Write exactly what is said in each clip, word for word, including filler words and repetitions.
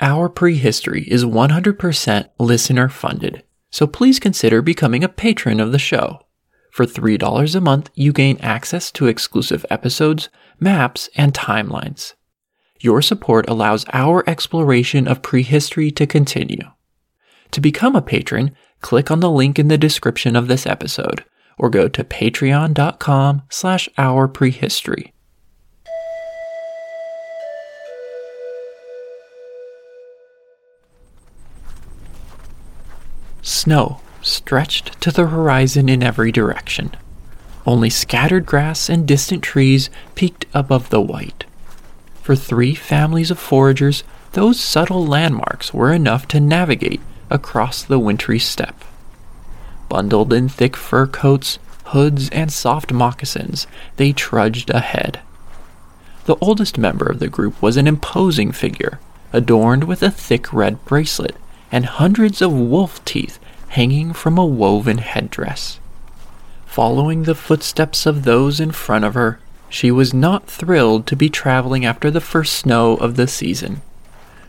Our Prehistory is one hundred percent listener funded, so please consider becoming a patron of the show. For three dollars a month, you gain access to exclusive episodes, maps, and timelines. Your support allows our exploration of prehistory to continue. To become a patron, click on the link in the description of this episode, or go to patreon.com slash ourprehistory. Snow stretched to the horizon in every direction. Only scattered grass and distant trees peaked above the white. For three families of foragers, those subtle landmarks were enough to navigate across the wintry steppe. Bundled in thick fur coats, hoods, and soft moccasins, they trudged ahead. The oldest member of the group was an imposing figure, adorned with a thick red bracelet and hundreds of wolf teeth hanging from a woven headdress. Following the footsteps of those in front of her, she was not thrilled to be traveling after the first snow of the season.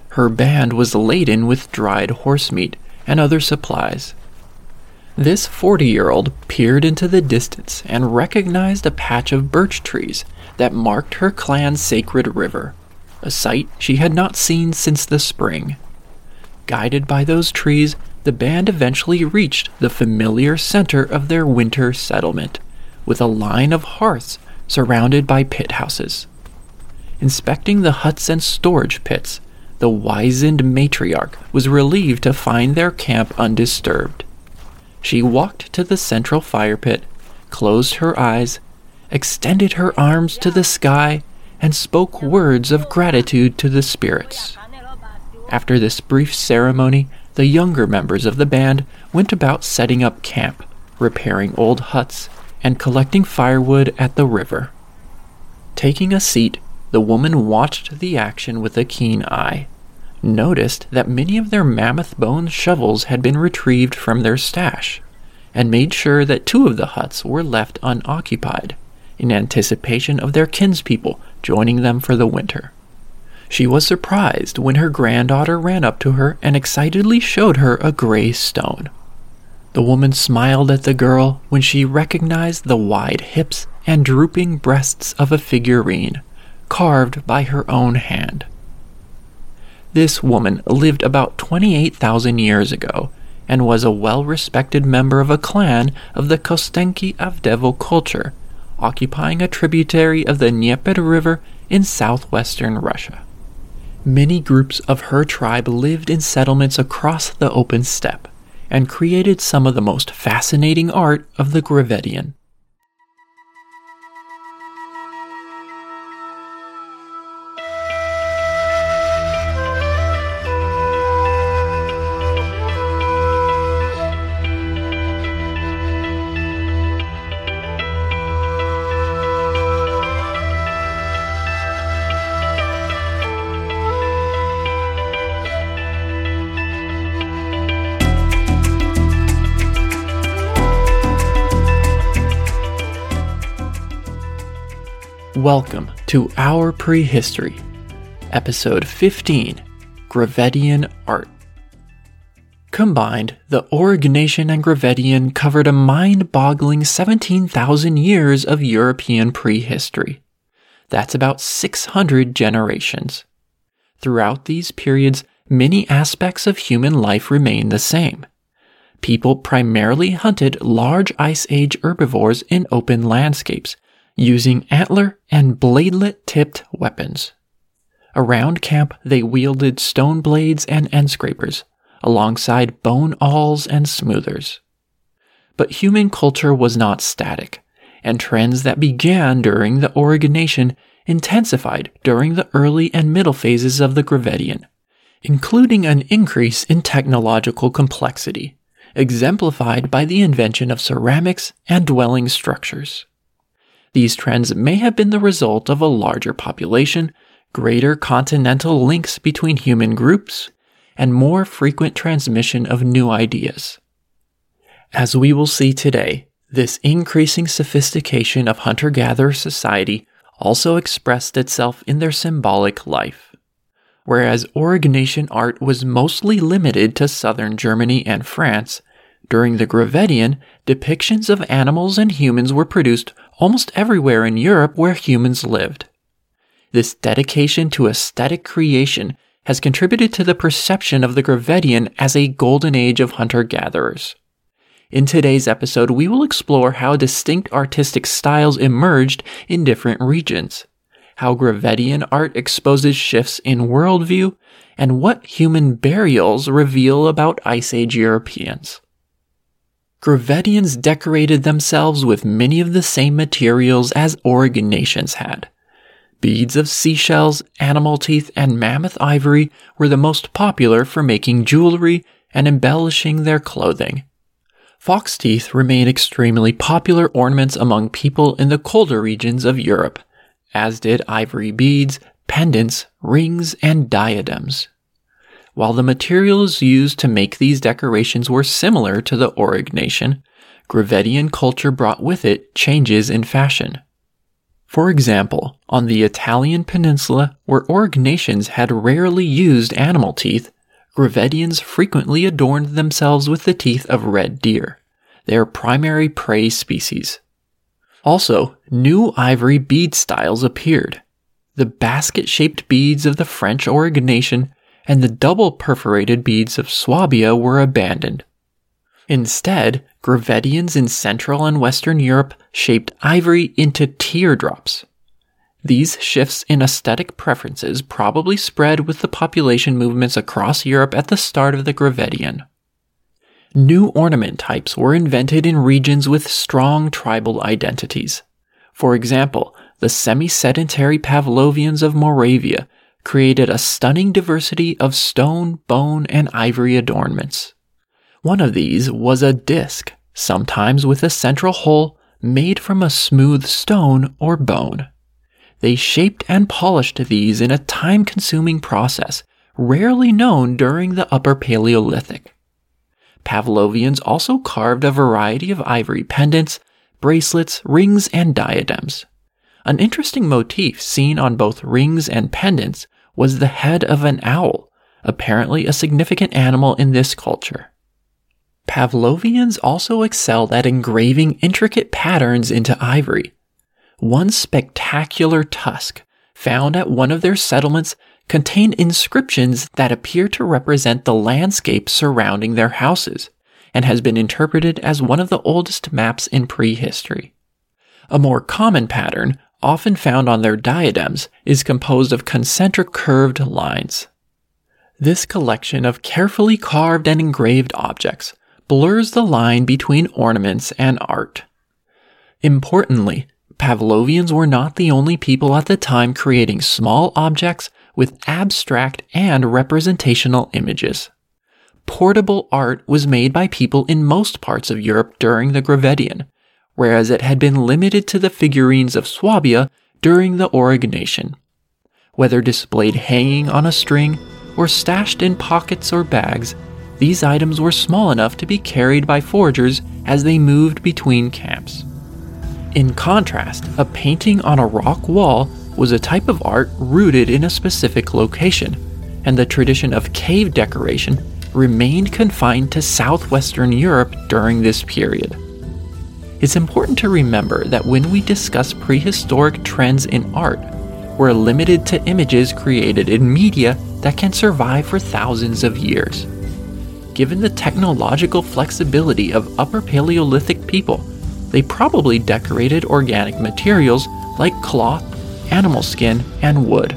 Her band was laden with dried horse meat and other supplies. This forty-year-old peered into the distance and recognized a patch of birch trees that marked her clan's sacred river, a sight she had not seen since the spring. Guided by those trees, the band eventually reached the familiar center of their winter settlement, with a line of hearths surrounded by pit houses. Inspecting the huts and storage pits, the wizened matriarch was relieved to find their camp undisturbed. She walked to the central fire pit, closed her eyes, extended her arms to the sky, and spoke words of gratitude to the spirits. After this brief ceremony, the younger members of the band went about setting up camp, repairing old huts, and collecting firewood at the river. Taking a seat, the woman watched the action with a keen eye, noticed that many of their mammoth bone shovels had been retrieved from their stash, and made sure that two of the huts were left unoccupied, in anticipation of their kinspeople joining them for the winter. She was surprised when her granddaughter ran up to her and excitedly showed her a gray stone. The woman smiled at the girl when she recognized the wide hips and drooping breasts of a figurine, carved by her own hand. This woman lived about twenty-eight thousand years ago and was a well-respected member of a clan of the Kostenki-Avdeevo culture, occupying a tributary of the Dnieper River in southwestern Russia. Many groups of her tribe lived in settlements across the open steppe and created some of the most fascinating art of the Gravettian. Welcome to Our Prehistory, Episode fifteen, Gravettian Art. Combined, the Aurignacian and Gravettian covered a mind-boggling seventeen thousand years of European prehistory. That's about six hundred generations. Throughout these periods, many aspects of human life remained the same. People primarily hunted large Ice Age herbivores in open landscapes, using antler and bladelet-tipped weapons. Around camp, they wielded stone blades and end scrapers, alongside bone awls and smoothers. But human culture was not static, and trends that began during the Aurignacian intensified during the early and middle phases of the Gravettian, including an increase in technological complexity, exemplified by the invention of ceramics and dwelling structures. These trends may have been the result of a larger population, greater continental links between human groups, and more frequent transmission of new ideas. As we will see today, this increasing sophistication of hunter-gatherer society also expressed itself in their symbolic life. whereas Aurignacian art was mostly limited to southern Germany and France. During the Gravettian, depictions of animals and humans were produced almost everywhere in Europe where humans lived. This dedication to aesthetic creation has contributed to the perception of the Gravettian as a golden age of hunter-gatherers. In today's episode, we will explore how distinct artistic styles emerged in different regions, how Gravettian art exposes shifts in worldview, and what human burials reveal about Ice Age Europeans. Gravettians decorated themselves with many of the same materials as Aurignacians had. Beads of seashells, animal teeth, and mammoth ivory were the most popular for making jewelry and embellishing their clothing. Fox teeth remain extremely popular ornaments among people in the colder regions of Europe, as did ivory beads, pendants, rings, and diadems. While the materials used to make these decorations were similar to the Aurignacian, Gravettian culture brought with it changes in fashion. For example, on the Italian peninsula, where Aurignacians had rarely used animal teeth, Gravettians frequently adorned themselves with the teeth of red deer, their primary prey species. Also, new ivory bead styles appeared. The basket-shaped beads of the French Aurignacian and the double-perforated beads of Swabia were abandoned. Instead, Gravettians in Central and Western Europe shaped ivory into teardrops. These shifts in aesthetic preferences probably spread with the population movements across Europe at the start of the Gravettian. New ornament types were invented in regions with strong tribal identities. For example, the semi-sedentary Pavlovians of Moravia created a stunning diversity of stone, bone, and ivory adornments. One of these was a disc, sometimes with a central hole, made from a smooth stone or bone. They shaped and polished these in a time-consuming process, rarely known during the Upper Paleolithic. Pavlovians also carved a variety of ivory pendants, bracelets, rings, and diadems. An interesting motif seen on both rings and pendants was the head of an owl, apparently a significant animal in this culture. Pavlovians also excelled at engraving intricate patterns into ivory. One spectacular tusk, found at one of their settlements, contained inscriptions that appear to represent the landscape surrounding their houses, and has been interpreted as one of the oldest maps in prehistory. A more common pattern, often found on their diadems, is composed of concentric curved lines. This collection of carefully carved and engraved objects blurs the line between ornaments and art. Importantly, Pavlovians were not the only people at the time creating small objects with abstract and representational images. Portable art was made by people in most parts of Europe during the Gravettian, whereas it had been limited to the figurines of Swabia during the Aurignacian. Whether displayed hanging on a string or stashed in pockets or bags, these items were small enough to be carried by foragers as they moved between camps. In contrast, a painting on a rock wall was a type of art rooted in a specific location, and the tradition of cave decoration remained confined to southwestern Europe during this period. It's important to remember that when we discuss prehistoric trends in art, we're limited to images created in media that can survive for thousands of years. Given the technological flexibility of Upper Paleolithic people, they probably decorated organic materials like cloth, animal skin, and wood,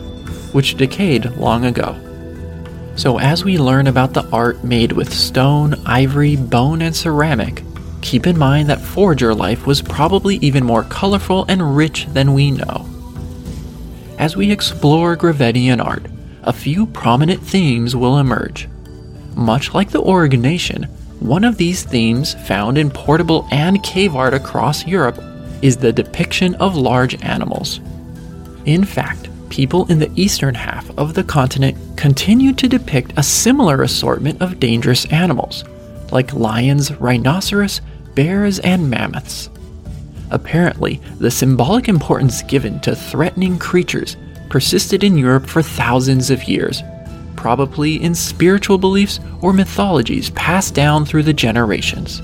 which decayed long ago. So as we learn about the art made with stone, ivory, bone, and ceramic, keep in mind that forager life was probably even more colorful and rich than we know. As we explore Gravettian art, a few prominent themes will emerge. Much like the Aurignacian, one of these themes, found in portable and cave art across Europe, is the depiction of large animals. In fact, people in the eastern half of the continent continued to depict a similar assortment of dangerous animals, like lions, rhinoceros, bears, and mammoths. Apparently, the symbolic importance given to threatening creatures persisted in Europe for thousands of years, probably in spiritual beliefs or mythologies passed down through the generations.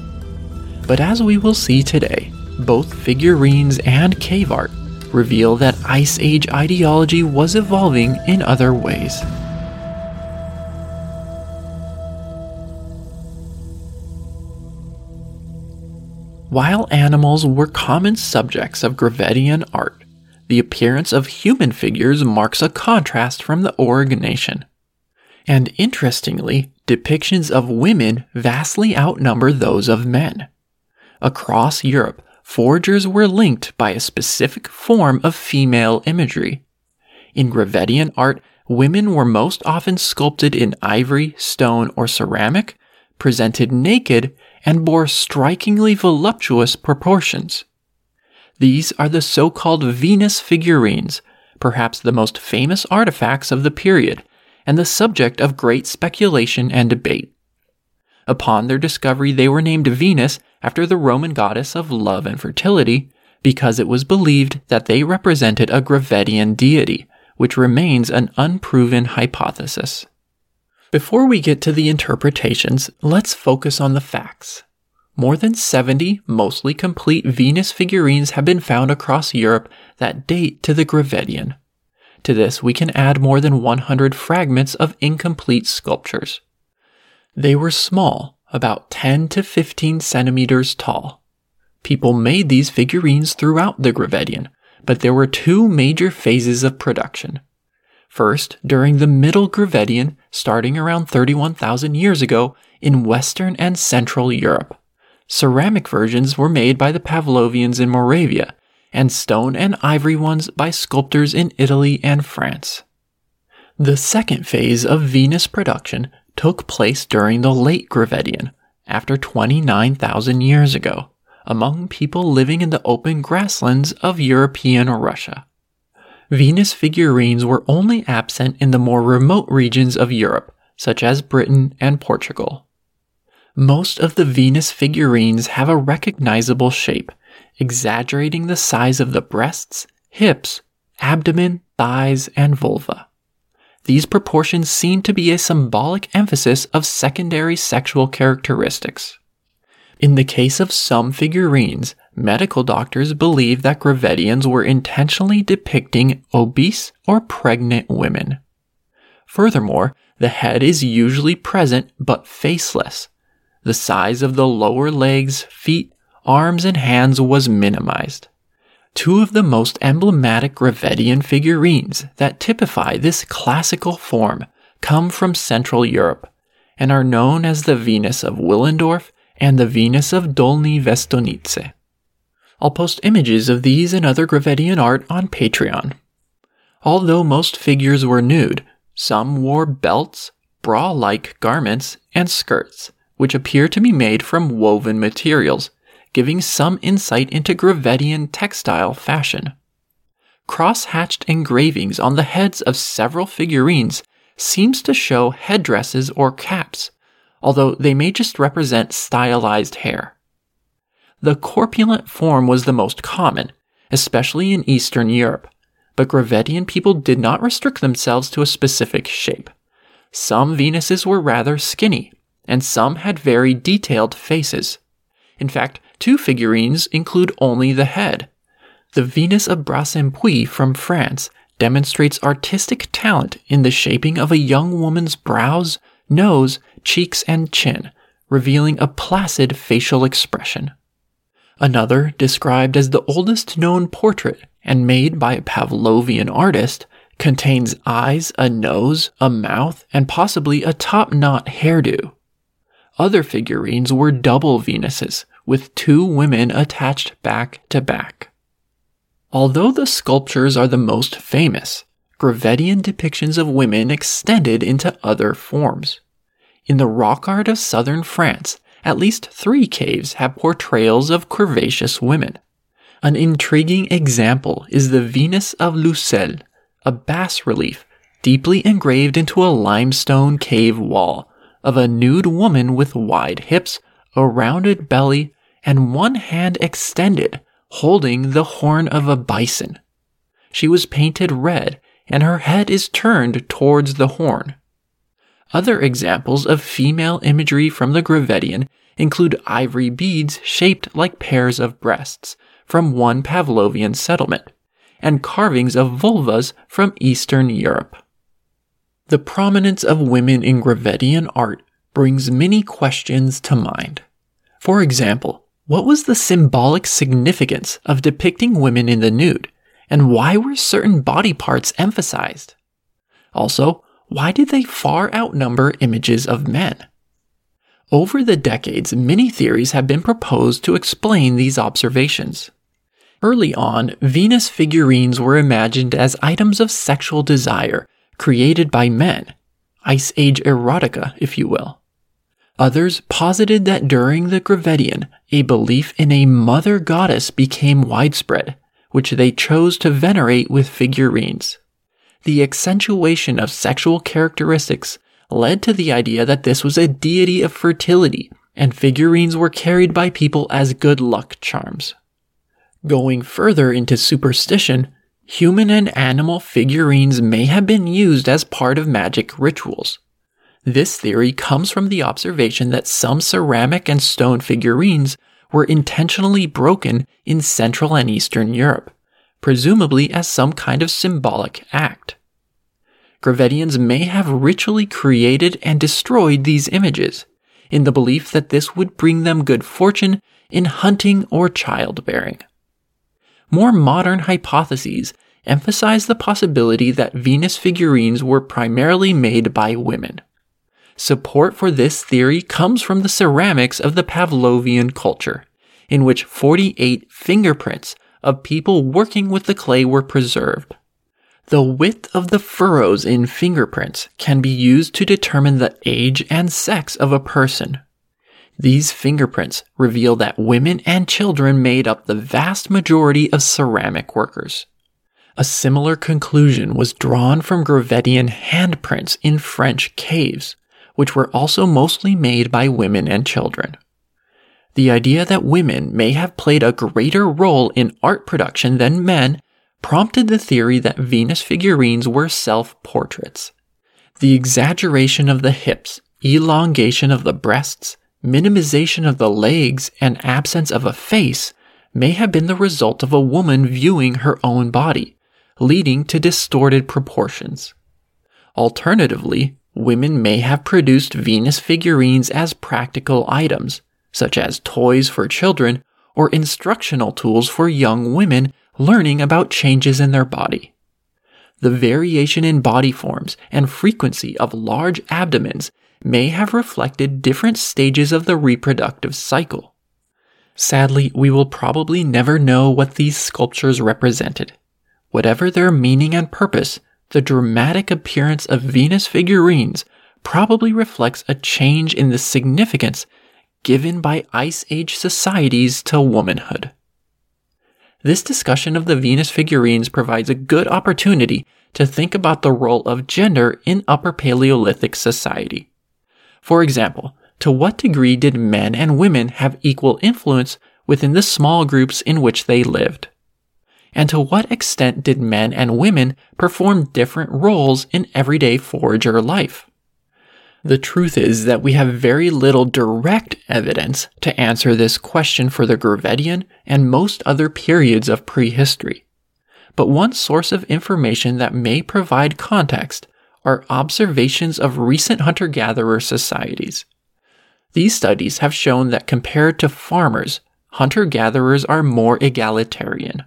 But as we will see today, both figurines and cave art reveal that Ice Age ideology was evolving in other ways. While animals were common subjects of Gravettian art, the appearance of human figures marks a contrast from the Aurignacian. And interestingly, depictions of women vastly outnumber those of men. Across Europe, foragers were linked by a specific form of female imagery. In Gravettian art, women were most often sculpted in ivory, stone, or ceramic, presented naked, and bore strikingly voluptuous proportions. These are the so-called Venus figurines, perhaps the most famous artifacts of the period, and the subject of great speculation and debate. Upon their discovery, they were named Venus after the Roman goddess of love and fertility, because it was believed that they represented a Gravettian deity, which remains an unproven hypothesis. Before we get to the interpretations, let's focus on the facts. More than seventy mostly complete Venus figurines have been found across Europe that date to the Gravettian. To this, we can add more than one hundred fragments of incomplete sculptures. They were small, about ten to fifteen centimeters tall. People made these figurines throughout the Gravettian, but there were two major phases of production. First, during the Middle Gravettian, starting around thirty-one thousand years ago, in Western and Central Europe, ceramic versions were made by the Pavlovians in Moravia, and stone and ivory ones by sculptors in Italy and France. The second phase of Venus production took place during the Late Gravettian, after twenty-nine thousand years ago, among people living in the open grasslands of European Russia. Venus figurines were only absent in the more remote regions of Europe, such as Britain and Portugal. Most of the Venus figurines have a recognizable shape, exaggerating the size of the breasts, hips, abdomen, thighs, and vulva. These proportions seem to be a symbolic emphasis of secondary sexual characteristics. In the case of some figurines, medical doctors believe that Gravettians were intentionally depicting obese or pregnant women. Furthermore, the head is usually present but faceless. The size of the lower legs, feet, arms, and hands was minimized. Two of the most emblematic Gravettian figurines that typify this classical form come from Central Europe and are known as the Venus of Willendorf and the Venus of Dolní Věstonice. I'll post images of these and other Gravettian art on Patreon. Although most figures were nude, some wore belts, bra-like garments, and skirts, which appear to be made from woven materials, giving some insight into Gravettian textile fashion. Cross-hatched engravings on the heads of several figurines seems to show headdresses or caps, although they may just represent stylized hair. The corpulent form was the most common, especially in Eastern Europe, but Gravettian people did not restrict themselves to a specific shape. Some Venuses were rather skinny, and some had very detailed faces. In fact, two figurines include only the head. The Venus of Brassempouy from France demonstrates artistic talent in the shaping of a young woman's brows, nose, cheeks, and chin, revealing a placid facial expression. Another, described as the oldest known portrait and made by a Pavlovian artist, contains eyes, a nose, a mouth, and possibly a top-knot hairdo. Other figurines were double Venuses, with two women attached back to back. Although the sculptures are the most famous, Gravettian depictions of women extended into other forms. In the rock art of southern France, at least three caves have portrayals of curvaceous women. An intriguing example is the Venus of Laussel, a bas-relief deeply engraved into a limestone cave wall of a nude woman with wide hips, a rounded belly, and one hand extended, holding the horn of a bison. She was painted red, and her head is turned towards the horn. Other examples of female imagery from the Gravettian include ivory beads shaped like pairs of breasts from one Pavlovian settlement, and carvings of vulvas from Eastern Europe. The prominence of women in Gravettian art brings many questions to mind. For example, what was the symbolic significance of depicting women in the nude, and why were certain body parts emphasized? Also, why did they far outnumber images of men? Over the decades, many theories have been proposed to explain these observations. Early on, Venus figurines were imagined as items of sexual desire created by men, Ice Age erotica, if you will. Others posited that during the Gravettian, a belief in a mother goddess became widespread, which they chose to venerate with figurines. The accentuation of sexual characteristics led to the idea that this was a deity of fertility, and figurines were carried by people as good luck charms. Going further into superstition, human and animal figurines may have been used as part of magic rituals. This theory comes from the observation that some ceramic and stone figurines were intentionally broken in Central and Eastern Europe, presumably as some kind of symbolic act. Gravettians may have ritually created and destroyed these images, in the belief that this would bring them good fortune in hunting or childbearing. More modern hypotheses emphasize the possibility that Venus figurines were primarily made by women. Support for this theory comes from the ceramics of the Pavlovian culture, in which forty-eight fingerprints of people working with the clay were preserved. The width of the furrows in fingerprints can be used to determine the age and sex of a person. These fingerprints reveal that women and children made up the vast majority of ceramic workers. A similar conclusion was drawn from Gravettian handprints in French caves, which were also mostly made by women and children. The idea that women may have played a greater role in art production than men prompted the theory that Venus figurines were self-portraits. The exaggeration of the hips, elongation of the breasts, minimization of the legs, and absence of a face may have been the result of a woman viewing her own body, leading to distorted proportions. Alternatively, women may have produced Venus figurines as practical items, such as toys for children or instructional tools for young women learning about changes in their body. The variation in body forms and frequency of large abdomens may have reflected different stages of the reproductive cycle. Sadly, we will probably never know what these sculptures represented. Whatever their meaning and purpose, the dramatic appearance of Venus figurines probably reflects a change in the significance given by Ice Age societies to womanhood. This discussion of the Venus figurines provides a good opportunity to think about the role of gender in Upper Paleolithic society. For example, to what degree did men and women have equal influence within the small groups in which they lived? And to what extent did men and women perform different roles in everyday forager life? The truth is that we have very little direct evidence to answer this question for the Gravettian and most other periods of prehistory. But one source of information that may provide context are observations of recent hunter-gatherer societies. These studies have shown that compared to farmers, hunter-gatherers are more egalitarian.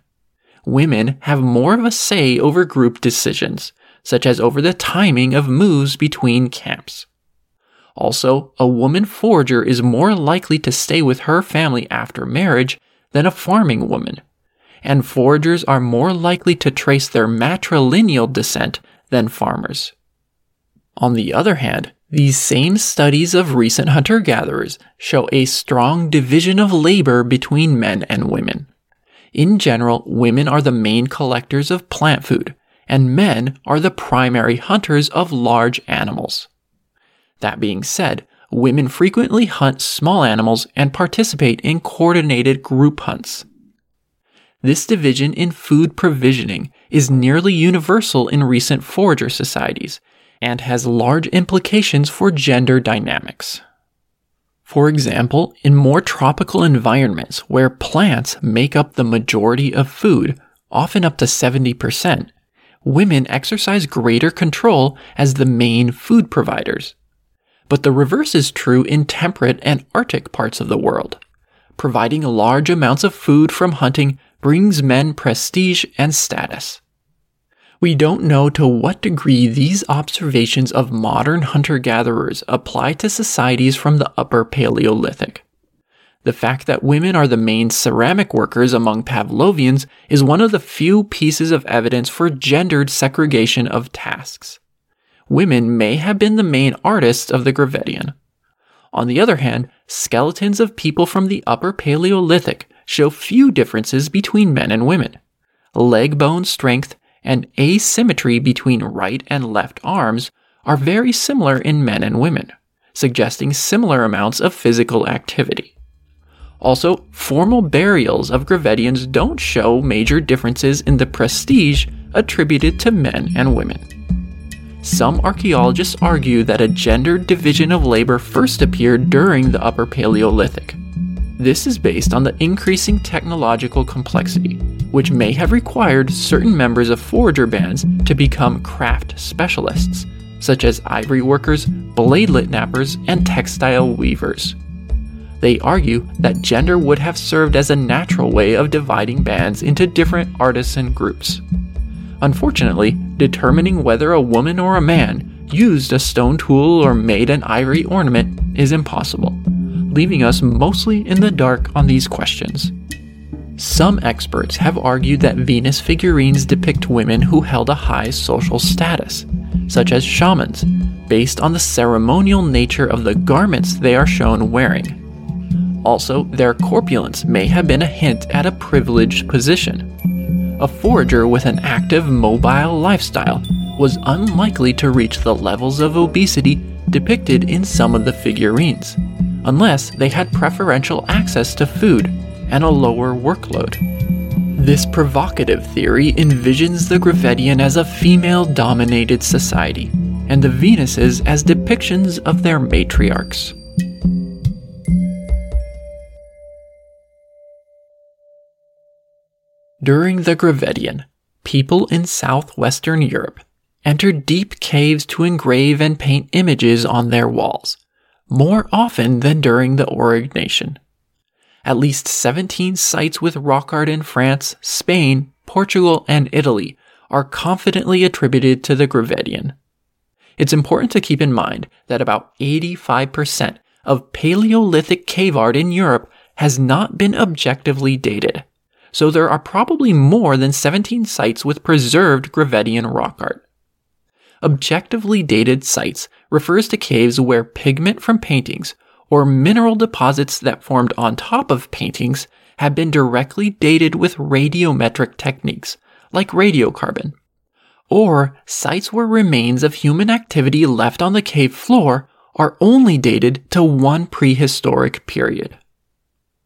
Women have more of a say over group decisions, such as over the timing of moves between camps. Also, a woman forager is more likely to stay with her family after marriage than a farming woman, and foragers are more likely to trace their matrilineal descent than farmers. On the other hand, these same studies of recent hunter-gatherers show a strong division of labor between men and women. In general, women are the main collectors of plant food, and men are the primary hunters of large animals. That being said, women frequently hunt small animals and participate in coordinated group hunts. This division in food provisioning is nearly universal in recent forager societies, and has large implications for gender dynamics. For example, in more tropical environments where plants make up the majority of food, often up to seventy percent, women exercise greater control as the main food providers. But the reverse is true in temperate and Arctic parts of the world. Providing large amounts of food from hunting brings men prestige and status. We don't know to what degree these observations of modern hunter-gatherers apply to societies from the Upper Paleolithic. The fact that women are the main ceramic workers among Pavlovians is one of the few pieces of evidence for gendered segregation of tasks. Women may have been the main artists of the Gravettian. On the other hand, skeletons of people from the Upper Paleolithic show few differences between men and women. Leg bone strength and asymmetry between right and left arms are very similar in men and women, suggesting similar amounts of physical activity. Also, formal burials of Gravettians don't show major differences in the prestige attributed to men and women. Some archaeologists argue that a gendered division of labor first appeared during the Upper Paleolithic. This is based on the increasing technological complexity, which may have required certain members of forager bands to become craft specialists, such as ivory workers, bladelet nappers, and textile weavers. They argue that gender would have served as a natural way of dividing bands into different artisan groups. Unfortunately, determining whether a woman or a man used a stone tool or made an ivory ornament is impossible, leaving us mostly in the dark on these questions. Some experts have argued that Venus figurines depict women who held a high social status, such as shamans, based on the ceremonial nature of the garments they are shown wearing. Also, their corpulence may have been a hint at a privileged position. A forager with an active, mobile lifestyle was unlikely to reach the levels of obesity depicted in some of the figurines, unless they had preferential access to food and a lower workload. This provocative theory envisions the Gravettian as a female-dominated society, and the Venuses as depictions of their matriarchs. During the Gravettian, people in southwestern Europe entered deep caves to engrave and paint images on their walls, more often than during the Aurignacian. At least seventeen sites with rock art in France, Spain, Portugal, and Italy are confidently attributed to the Gravettian. It's important to keep in mind that about eighty-five percent of Paleolithic cave art in Europe has not been objectively dated, so there are probably more than seventeen sites with preserved Gravettian rock art. Objectively dated sites refers to caves where pigment from paintings or mineral deposits that formed on top of paintings have been directly dated with radiometric techniques, like radiocarbon, or sites where remains of human activity left on the cave floor are only dated to one prehistoric period.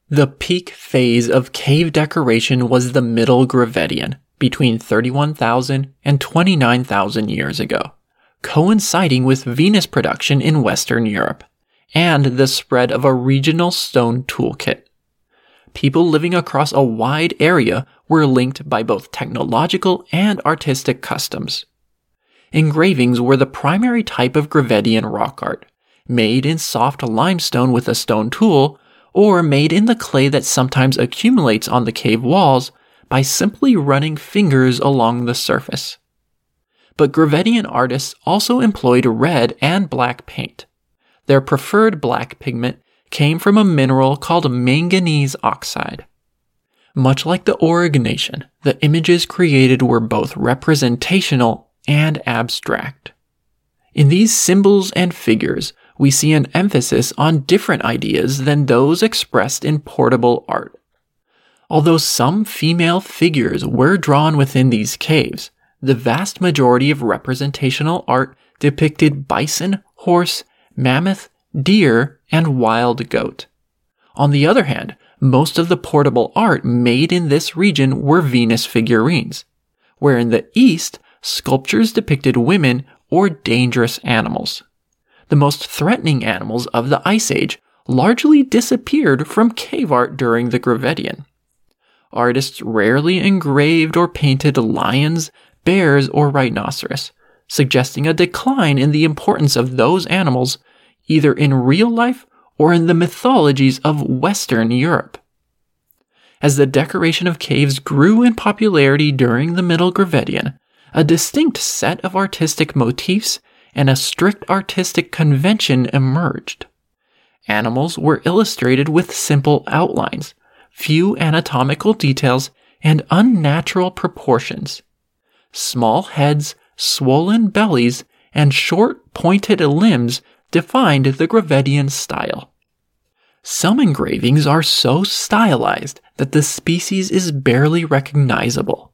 The peak phase of cave decoration was the Middle Gravettian, between thirty-one thousand and twenty-nine thousand years ago, coinciding with Venus production in Western Europe and the spread of a regional stone toolkit. People living across a wide area were linked by both technological and artistic customs. Engravings were the primary type of Gravettian rock art, made in soft limestone with a stone tool, or made in the clay that sometimes accumulates on the cave walls by simply running fingers along the surface. But Gravettian artists also employed red and black paint. Their preferred black pigment came from a mineral called manganese oxide. Much like the Aurignacian, the images created were both representational and abstract. In these symbols and figures, we see an emphasis on different ideas than those expressed in portable art. Although some female figures were drawn within these caves, the vast majority of representational art depicted bison, horse, mammoth, deer, and wild goat. On the other hand, most of the portable art made in this region were Venus figurines, where in the East, sculptures depicted women or dangerous animals. The most threatening animals of the Ice Age largely disappeared from cave art during the Gravettian. Artists rarely engraved or painted lions, bears, or rhinoceros, suggesting a decline in the importance of those animals either in real life or in the mythologies of Western Europe. As the decoration of caves grew in popularity during the Middle Gravettian, a distinct set of artistic motifs and a strict artistic convention emerged. Animals were illustrated with simple outlines, few anatomical details, and unnatural proportions. Small heads, swollen bellies, and short, pointed limbs defined the Gravettian style. Some engravings are so stylized that the species is barely recognizable.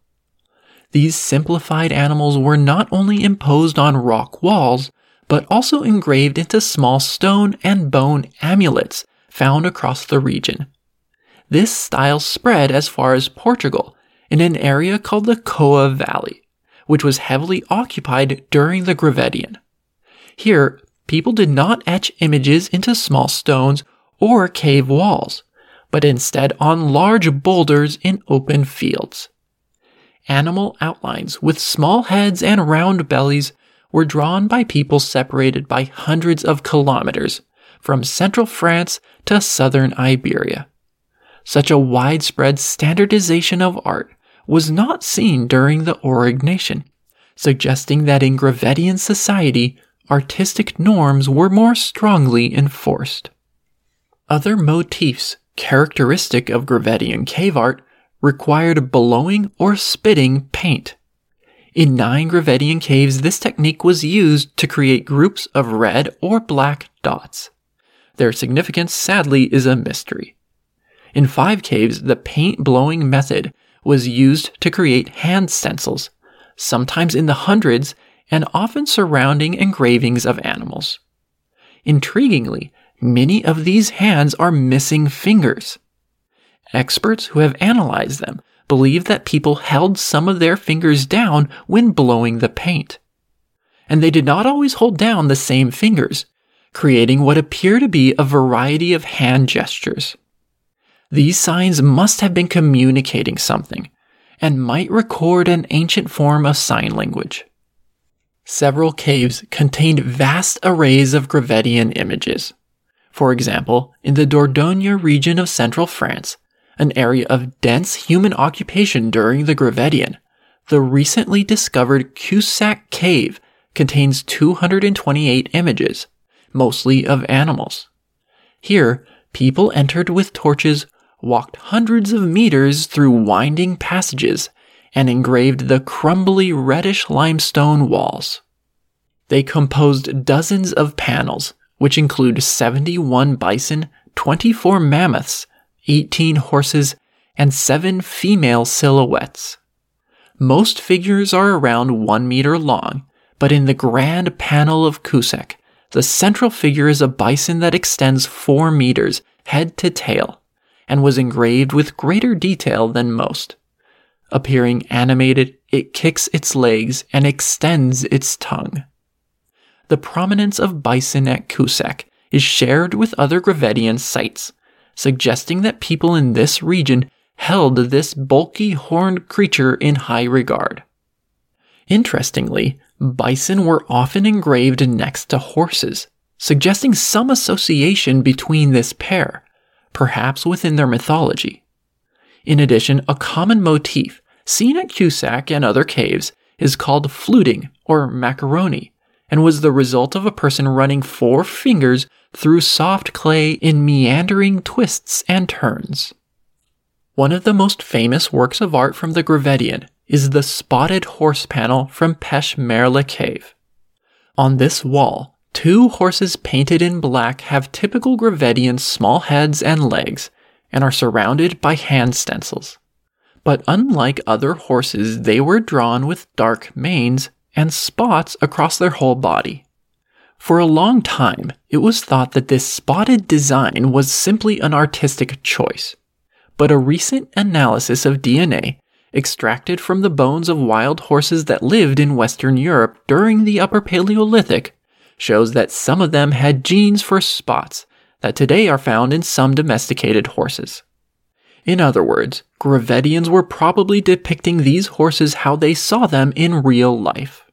These simplified animals were not only imposed on rock walls, but also engraved into small stone and bone amulets found across the region. This style spread as far as Portugal, in an area called the Coa Valley, which was heavily occupied during the Gravettian. Here, people did not etch images into small stones or cave walls, but instead on large boulders in open fields. Animal outlines with small heads and round bellies were drawn by people separated by hundreds of kilometers, from central France to southern Iberia. Such a widespread standardization of art was not seen during the Aurignacian, suggesting that in Gravettian society, artistic norms were more strongly enforced. Other motifs characteristic of Gravettian cave art required blowing or spitting paint. In nine Gravettian caves, this technique was used to create groups of red or black dots. Their significance, sadly, is a mystery. In five caves, the paint-blowing method was used to create hand stencils, sometimes in the hundreds and often surrounding engravings of animals. Intriguingly, many of these hands are missing fingers. Experts who have analyzed them believe that people held some of their fingers down when blowing the paint. And they did not always hold down the same fingers, creating what appear to be a variety of hand gestures. These signs must have been communicating something, and might record an ancient form of sign language. Several caves contained vast arrays of Gravettian images. For example, in the Dordogne region of central France, an area of dense human occupation during the Gravettian, the recently discovered Cussac Cave contains two hundred twenty-eight images, mostly of animals. Here, people entered with torches, walked hundreds of meters through winding passages, and engraved the crumbly reddish limestone walls. They composed dozens of panels, which include seventy-one bison, twenty-four mammoths, eighteen horses, and seven female silhouettes. Most figures are around one meter long, but in the grand panel of Cussac, the central figure is a bison that extends four meters, head to tail, and was engraved with greater detail than most. Appearing animated, it kicks its legs and extends its tongue. The prominence of bison at Cussac is shared with other Gravettian sites, suggesting that people in this region held this bulky horned creature in high regard. Interestingly, bison were often engraved next to horses, suggesting some association between this pair, perhaps within their mythology. In addition, a common motif seen at Cussac and other caves is called fluting or macaroni, and was the result of a person running four fingers through soft clay in meandering twists and turns. One of the most famous works of art from the Gravettian is the spotted horse panel from Pech Merle Cave. On this wall, two horses painted in black have typical Gravettian small heads and legs, and are surrounded by hand stencils. But unlike other horses, they were drawn with dark manes and spots across their whole body. For a long time, it was thought that this spotted design was simply an artistic choice, but a recent analysis of D N A extracted from the bones of wild horses that lived in Western Europe during the Upper Paleolithic, shows that some of them had genes for spots that today are found in some domesticated horses. In other words, Gravettians were probably depicting these horses how they saw them in real life.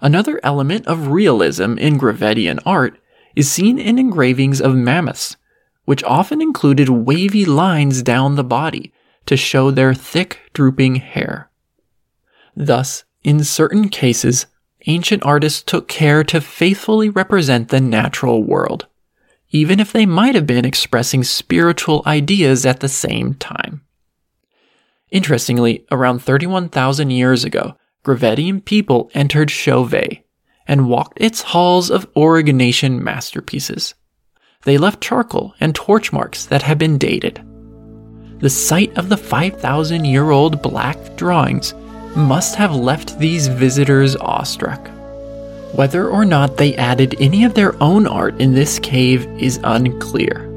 Another element of realism in Gravettian art is seen in engravings of mammoths, which often included wavy lines down the body to show their thick, drooping hair. Thus, in certain cases, ancient artists took care to faithfully represent the natural world, even if they might have been expressing spiritual ideas at the same time. Interestingly, around thirty-one thousand years ago, Gravettian people entered Chauvet and walked its halls of Aurignacian masterpieces. They left charcoal and torch marks that had been dated. The sight of the five thousand year old black drawings must have left these visitors awestruck. Whether or not they added any of their own art in this cave is unclear.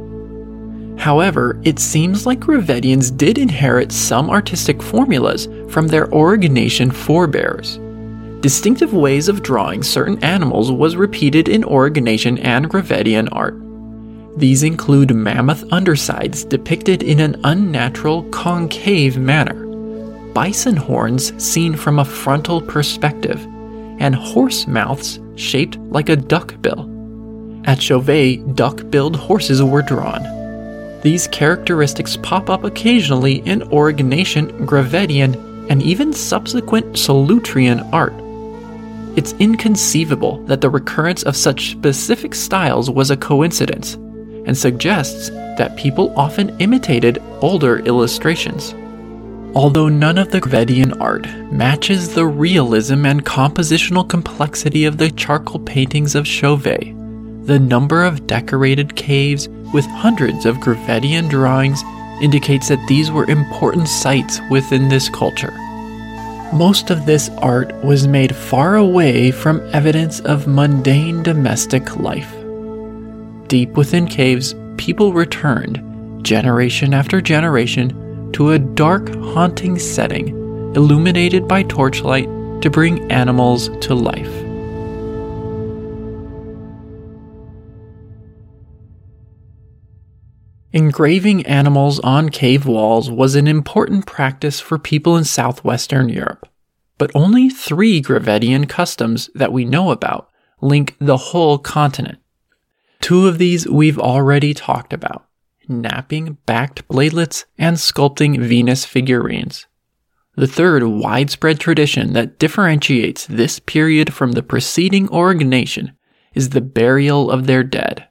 However, it seems like Gravettians did inherit some artistic formulas from their Aurignacian forebears. Distinctive ways of drawing certain animals was repeated in Aurignacian and Gravettian art. These include mammoth undersides depicted in an unnatural, concave manner, bison horns seen from a frontal perspective, and horse mouths shaped like a duckbill. At Chauvet, duck-billed horses were drawn. These characteristics pop up occasionally in Aurignacian, Gravettian, and even subsequent Solutrian art. It's inconceivable that the recurrence of such specific styles was a coincidence, and suggests that people often imitated older illustrations. Although none of the Gravettian art matches the realism and compositional complexity of the charcoal paintings of Chauvet, the number of decorated caves with hundreds of Gravettian drawings indicates that these were important sites within this culture. Most of this art was made far away from evidence of mundane domestic life. Deep within caves, people returned, generation after generation, to a dark, haunting setting, illuminated by torchlight to bring animals to life. Engraving animals on cave walls was an important practice for people in southwestern Europe, but only three Gravettian customs that we know about link the whole continent. Two of these we've already talked about: napping backed bladelets and sculpting Venus figurines. The third widespread tradition that differentiates this period from the preceding Aurignacian is the burial of their dead.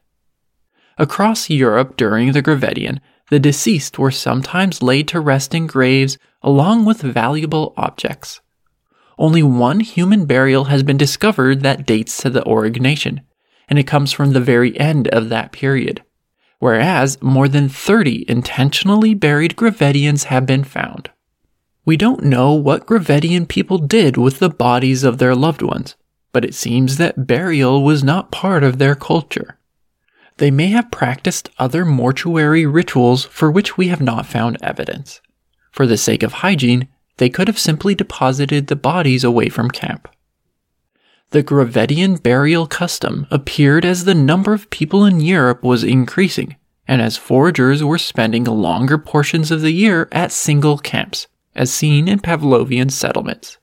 Across Europe during the Gravettian, the deceased were sometimes laid to rest in graves along with valuable objects. Only one human burial has been discovered that dates to the Aurignacian, and it comes from the very end of that period, whereas more than thirty intentionally buried Gravettians have been found. We don't know what Gravettian people did with the bodies of their loved ones, but it seems that burial was not part of their culture. They may have practiced other mortuary rituals for which we have not found evidence. For the sake of hygiene, they could have simply deposited the bodies away from camp. The Gravettian burial custom appeared as the number of people in Europe was increasing, and as foragers were spending longer portions of the year at single camps, as seen in Pavlovian settlements.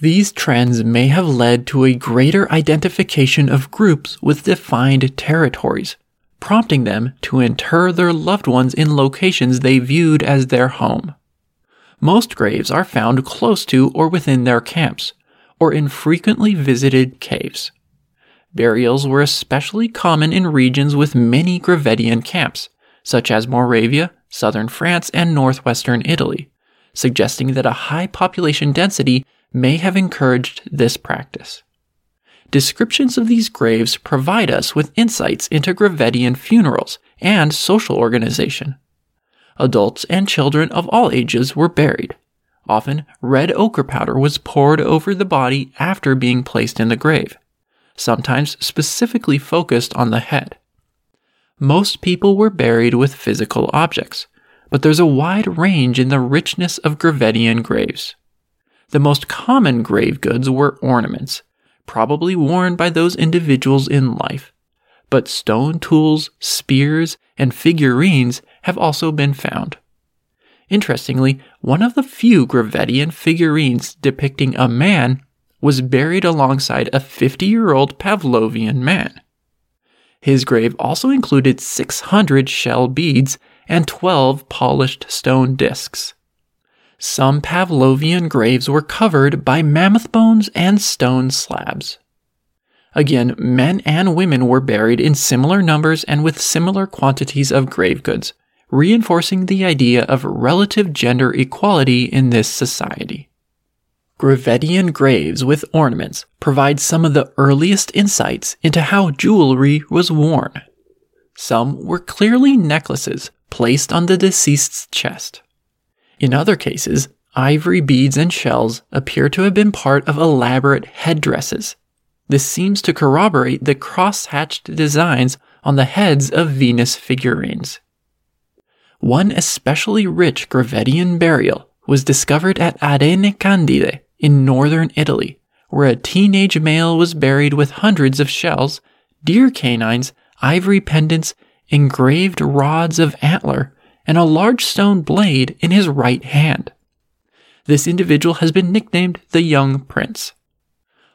These trends may have led to a greater identification of groups with defined territories, prompting them to inter their loved ones in locations they viewed as their home. Most graves are found close to or within their camps, or in frequently visited caves. Burials were especially common in regions with many Gravettian camps, such as Moravia, southern France, and northwestern Italy, suggesting that a high population density may have encouraged this practice. Descriptions of these graves provide us with insights into Gravettian funerals and social organization. Adults and children of all ages were buried. Often, red ochre powder was poured over the body after being placed in the grave, sometimes specifically focused on the head. Most people were buried with physical objects, but there's a wide range in the richness of Gravettian graves. The most common grave goods were ornaments, probably worn by those individuals in life, but stone tools, spears, and figurines have also been found. Interestingly, one of the few Gravettian figurines depicting a man was buried alongside a fifty-year-old Pavlovian man. His grave also included six hundred shell beads and twelve polished stone discs. Some Pavlovian graves were covered by mammoth bones and stone slabs. Again, men and women were buried in similar numbers and with similar quantities of grave goods, reinforcing the idea of relative gender equality in this society. Gravettian graves with ornaments provide some of the earliest insights into how jewelry was worn. Some were clearly necklaces placed on the deceased's chest. In other cases, ivory beads and shells appear to have been part of elaborate headdresses. This seems to corroborate the cross-hatched designs on the heads of Venus figurines. One especially rich Gravettian burial was discovered at Arene Candide in northern Italy, where a teenage male was buried with hundreds of shells, deer canines, ivory pendants, engraved rods of antler, and a large stone blade in his right hand. This individual has been nicknamed the Young Prince.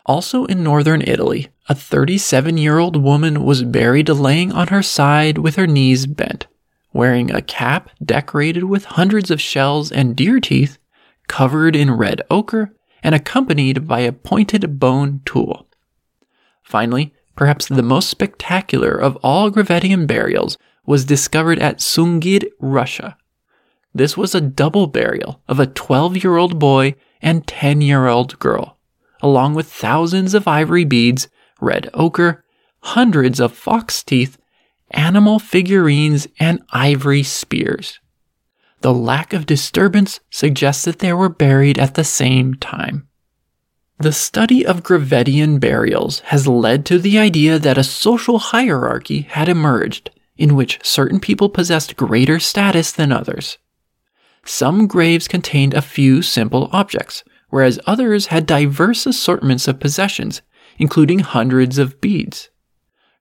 Also in northern Italy, a thirty-seven-year-old woman was buried laying on her side with her knees bent, wearing a cap decorated with hundreds of shells and deer teeth, covered in red ochre, and accompanied by a pointed bone tool. Finally, perhaps the most spectacular of all Gravettian burials was discovered at Sungir, Russia. This was a double burial of a twelve-year-old boy and ten-year-old girl, along with thousands of ivory beads, red ochre, hundreds of fox teeth, animal figurines, and ivory spears. The lack of disturbance suggests that they were buried at the same time. The study of Gravettian burials has led to the idea that a social hierarchy had emerged, in which certain people possessed greater status than others. Some graves contained a few simple objects, whereas others had diverse assortments of possessions, including hundreds of beads.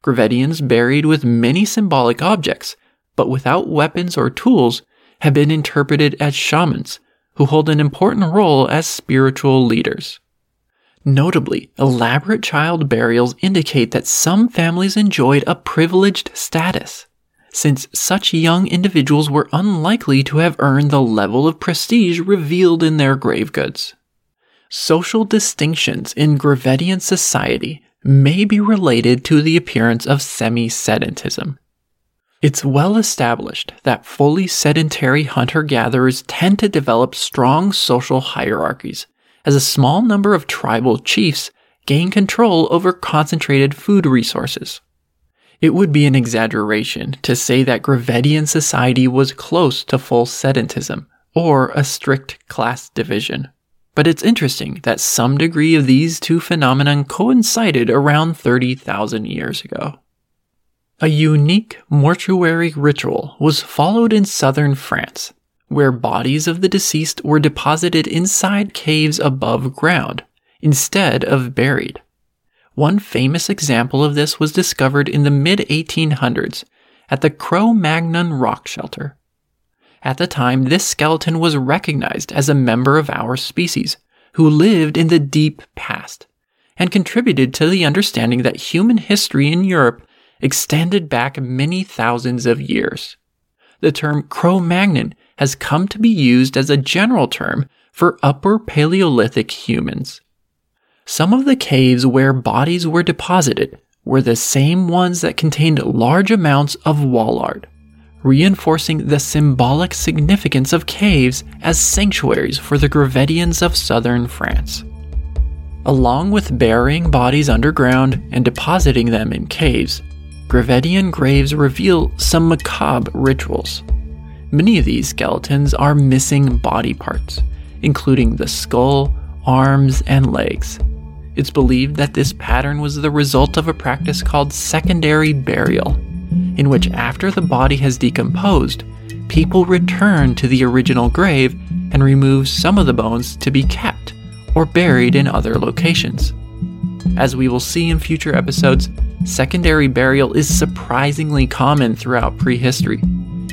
Gravettians buried with many symbolic objects, but without weapons or tools, have been interpreted as shamans, who hold an important role as spiritual leaders. Notably, elaborate child burials indicate that some families enjoyed a privileged status, since such young individuals were unlikely to have earned the level of prestige revealed in their grave goods. Social distinctions in Gravettian society may be related to the appearance of semi-sedentism. It's well established that fully sedentary hunter-gatherers tend to develop strong social hierarchies, as a small number of tribal chiefs gain control over concentrated food resources. It would be an exaggeration to say that Gravettian society was close to full sedentism, or a strict class division. But it's interesting that some degree of these two phenomena coincided around thirty thousand years ago. A unique mortuary ritual was followed in southern France, where bodies of the deceased were deposited inside caves above ground, instead of buried. One famous example of this was discovered in the mid eighteen hundreds at the Cro-Magnon rock shelter. At the time, this skeleton was recognized as a member of our species, who lived in the deep past, and contributed to the understanding that human history in Europe extended back many thousands of years. The term Cro-Magnon has come to be used as a general term for Upper Paleolithic humans. Some of the caves where bodies were deposited were the same ones that contained large amounts of wallard, reinforcing the symbolic significance of caves as sanctuaries for the Gravettians of southern France. Along with burying bodies underground and depositing them in caves, Gravettian graves reveal some macabre rituals. Many of these skeletons are missing body parts, including the skull, arms, and legs. It's believed that this pattern was the result of a practice called secondary burial, in which after the body has decomposed, people returned to the original grave and removed some of the bones to be kept or buried in other locations. As we will see in future episodes, secondary burial is surprisingly common throughout prehistory,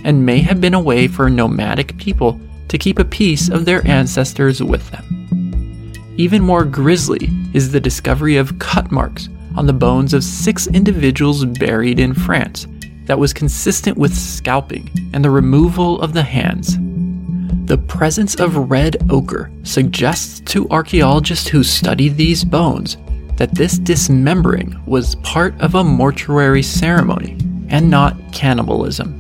and may have been a way for nomadic people to keep a piece of their ancestors with them. Even more grisly is the discovery of cut marks on the bones of six individuals buried in France that was consistent with scalping and the removal of the hands. The presence of red ochre suggests to archaeologists who studied these bones that this dismembering was part of a mortuary ceremony and not cannibalism.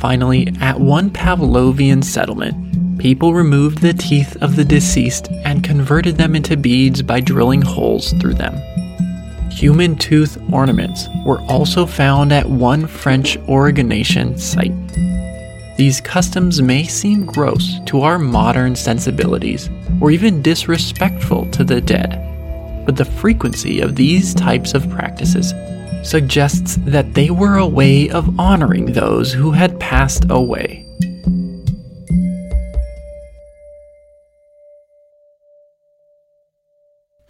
Finally, at one Pavlovian settlement, people removed the teeth of the deceased and converted them into beads by drilling holes through them. Human tooth ornaments were also found at one French Aurignacian site. These customs may seem gross to our modern sensibilities, or even disrespectful to the dead, but the frequency of these types of practices suggests that they were a way of honoring those who had passed away.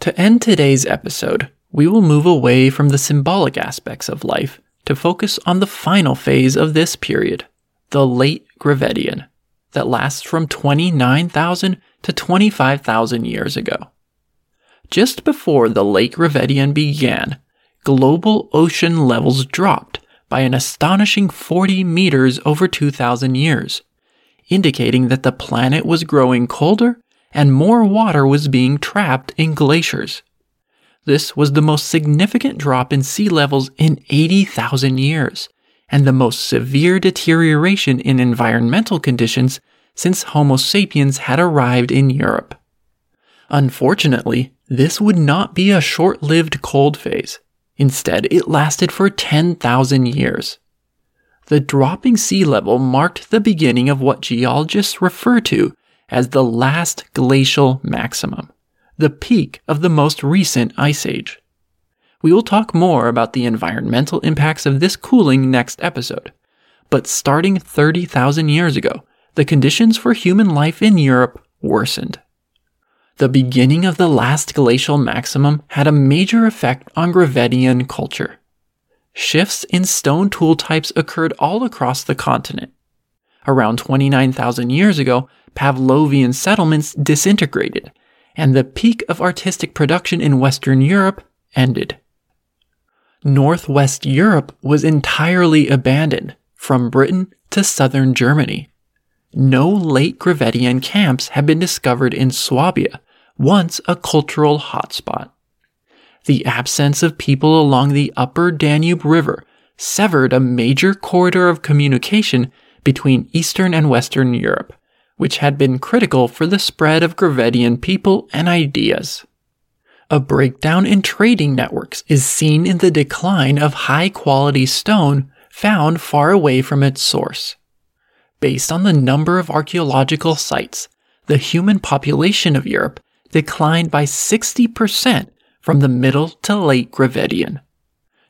To end today's episode, we will move away from the symbolic aspects of life to focus on the final phase of this period, the Late Gravettian, that lasts from twenty-nine thousand to twenty-five thousand years ago. Just before the Late Gravettian began, global ocean levels dropped by an astonishing forty meters over two thousand years, indicating that the planet was growing colder and more water was being trapped in glaciers. This was the most significant drop in sea levels in eighty thousand years, and the most severe deterioration in environmental conditions since Homo sapiens had arrived in Europe. Unfortunately, this would not be a short-lived cold phase. Instead, it lasted for ten thousand years. The dropping sea level marked the beginning of what geologists refer to as the last glacial maximum, the peak of the most recent ice age. We will talk more about the environmental impacts of this cooling next episode, but starting thirty thousand years ago, the conditions for human life in Europe worsened. The beginning of the last glacial maximum had a major effect on Gravettian culture. Shifts in stone tool types occurred all across the continent. Around twenty-nine thousand years ago, Pavlovian settlements disintegrated, and the peak of artistic production in Western Europe ended. Northwest Europe was entirely abandoned, from Britain to southern Germany. No late Gravettian camps have been discovered in Swabia, once a cultural hotspot. The absence of people along the upper Danube River severed a major corridor of communication between Eastern and Western Europe, which had been critical for the spread of Gravettian people and ideas. A breakdown in trading networks is seen in the decline of high-quality stone found far away from its source. Based on the number of archaeological sites, the human population of Europe declined by sixty percent from the Middle to Late Gravettian.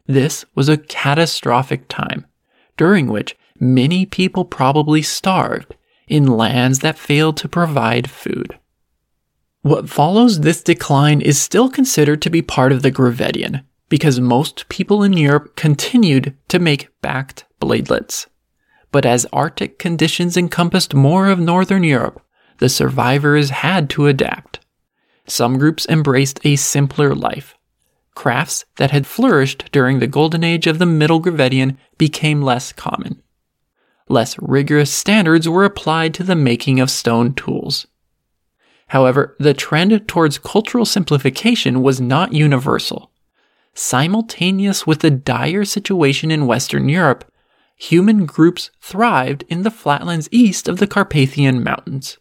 This was a catastrophic time, during which many people probably starved in lands that failed to provide food. What follows this decline is still considered to be part of the Gravettian, because most people in Europe continued to make backed bladelets. But as Arctic conditions encompassed more of northern Europe, the survivors had to adapt. Some groups embraced a simpler life. Crafts that had flourished during the Golden Age of the Middle Gravettian became less common. Less rigorous standards were applied to the making of stone tools. However, the trend towards cultural simplification was not universal. Simultaneous with the dire situation in Western Europe, human groups thrived in the flatlands east of the Carpathian Mountains.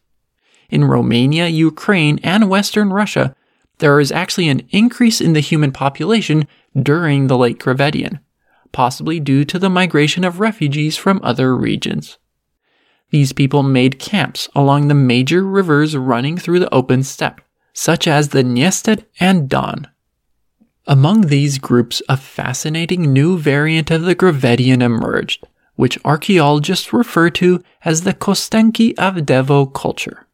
In Romania, Ukraine, and Western Russia, there is actually an increase in the human population during the Late Gravettian, possibly due to the migration of refugees from other regions. These people made camps along the major rivers running through the open steppe, such as the Dniester and Don. Among these groups, a fascinating new variant of the Gravettian emerged, which archaeologists refer to as the Kostenki-Avdeevo culture.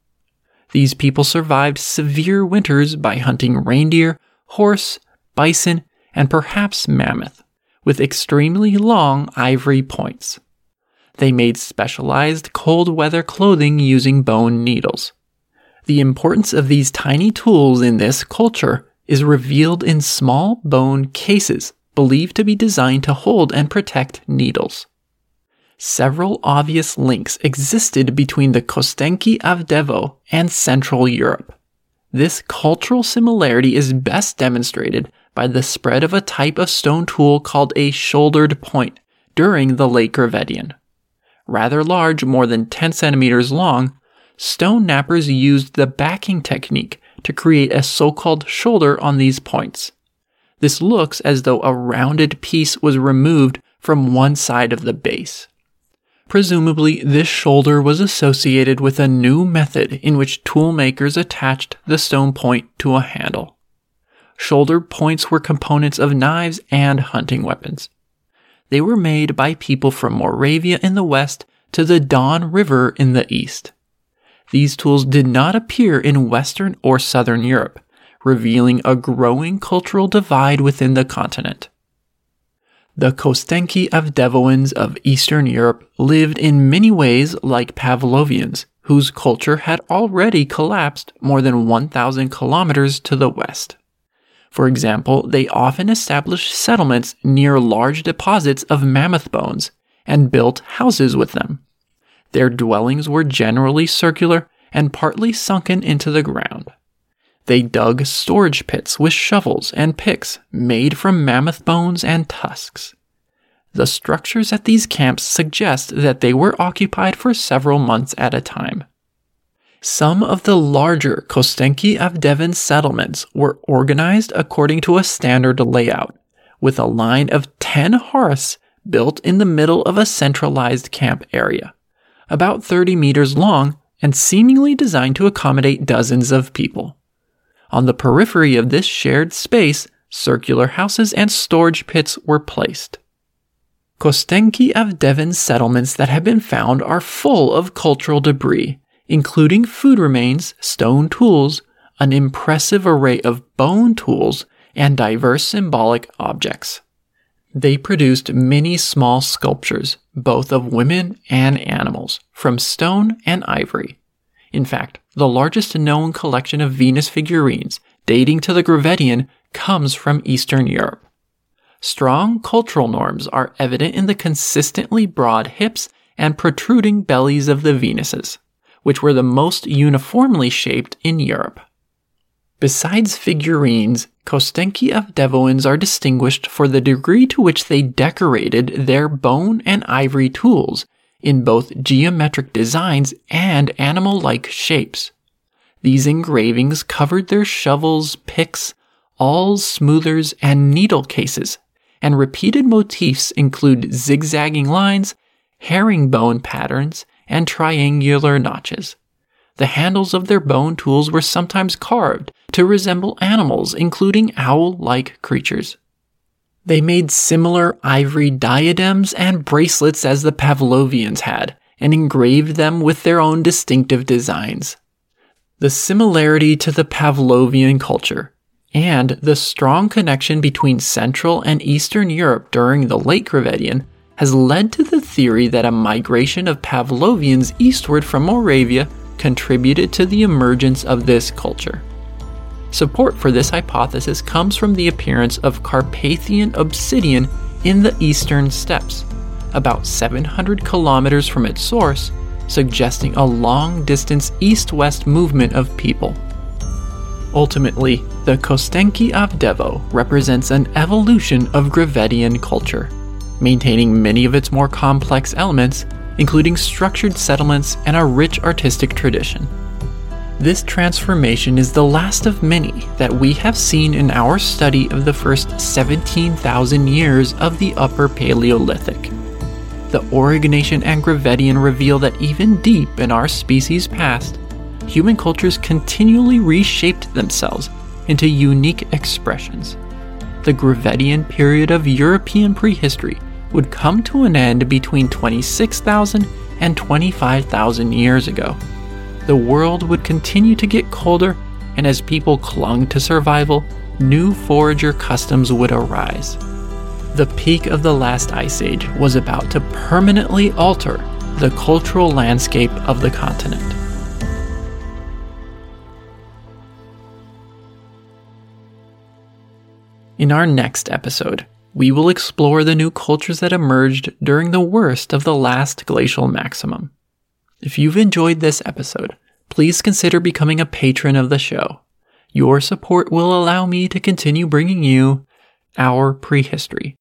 These people survived severe winters by hunting reindeer, horse, bison, and perhaps mammoth, with extremely long ivory points. They made specialized cold weather clothing using bone needles. The importance of these tiny tools in this culture is revealed in small bone cases believed to be designed to hold and protect needles. Several obvious links existed between the Kostenki-Avdeevo and Central Europe. This cultural similarity is best demonstrated by the spread of a type of stone tool called a shouldered point during the late Gravettian. Rather large, more than ten centimeters long, stone knappers used the backing technique to create a so-called shoulder on these points. This looks as though a rounded piece was removed from one side of the base. Presumably, this shoulder was associated with a new method in which tool makers attached the stone point to a handle. Shoulder points were components of knives and hunting weapons. They were made by people from Moravia in the west to the Don River in the east. These tools did not appear in Western or Southern Europe, revealing a growing cultural divide within the continent. The Kostenki-Avdeevoans of Eastern Europe lived in many ways like Pavlovians, whose culture had already collapsed more than one thousand kilometers to the west. For example, they often established settlements near large deposits of mammoth bones and built houses with them. Their dwellings were generally circular and partly sunken into the ground. They dug storage pits with shovels and picks made from mammoth bones and tusks. The structures at these camps suggest that they were occupied for several months at a time. Some of the larger Kostenki-Avdeevan settlements were organized according to a standard layout, with a line of ten hearths built in the middle of a centralized camp area, about thirty meters long and seemingly designed to accommodate dozens of people. On the periphery of this shared space, circular houses and storage pits were placed. Kostenki-Avdeevan settlements that have been found are full of cultural debris, including food remains, stone tools, an impressive array of bone tools, and diverse symbolic objects. They produced many small sculptures, both of women and animals, from stone and ivory. In fact, the largest known collection of Venus figurines, dating to the Gravettian, comes from Eastern Europe. Strong cultural norms are evident in the consistently broad hips and protruding bellies of the Venuses, which were the most uniformly shaped in Europe. Besides figurines, Kostenki-Avdeevoans are distinguished for the degree to which they decorated their bone and ivory tools in both geometric designs and animal-like shapes. These engravings covered their shovels, picks, awls, smoothers, and needle cases, and repeated motifs include zigzagging lines, herringbone patterns, and triangular notches. The handles of their bone tools were sometimes carved to resemble animals, including owl-like creatures. They made similar ivory diadems and bracelets as the Pavlovians had, and engraved them with their own distinctive designs. The similarity to the Pavlovian culture, and the strong connection between Central and Eastern Europe during the late Gravettian, has led to the theory that a migration of Pavlovians eastward from Moravia contributed to the emergence of this culture. Support for this hypothesis comes from the appearance of Carpathian obsidian in the eastern steppes, about seven hundred kilometers from its source, suggesting a long-distance east-west movement of people. Ultimately, the Kostenki-Avdeevo represents an evolution of Gravettian culture, maintaining many of its more complex elements, including structured settlements and a rich artistic tradition. This transformation is the last of many that we have seen in our study of the first seventeen thousand years of the Upper Paleolithic. The Aurignacian and Gravettian reveal that even deep in our species' past, human cultures continually reshaped themselves into unique expressions. The Gravettian period of European prehistory would come to an end between twenty-six thousand and twenty-five thousand years ago. The world would continue to get colder, and as people clung to survival, new forager customs would arise. The peak of the last ice age was about to permanently alter the cultural landscape of the continent. In our next episode, we will explore the new cultures that emerged during the worst of the last glacial maximum. If you've enjoyed this episode, please consider becoming a patron of the show. Your support will allow me to continue bringing you our prehistory.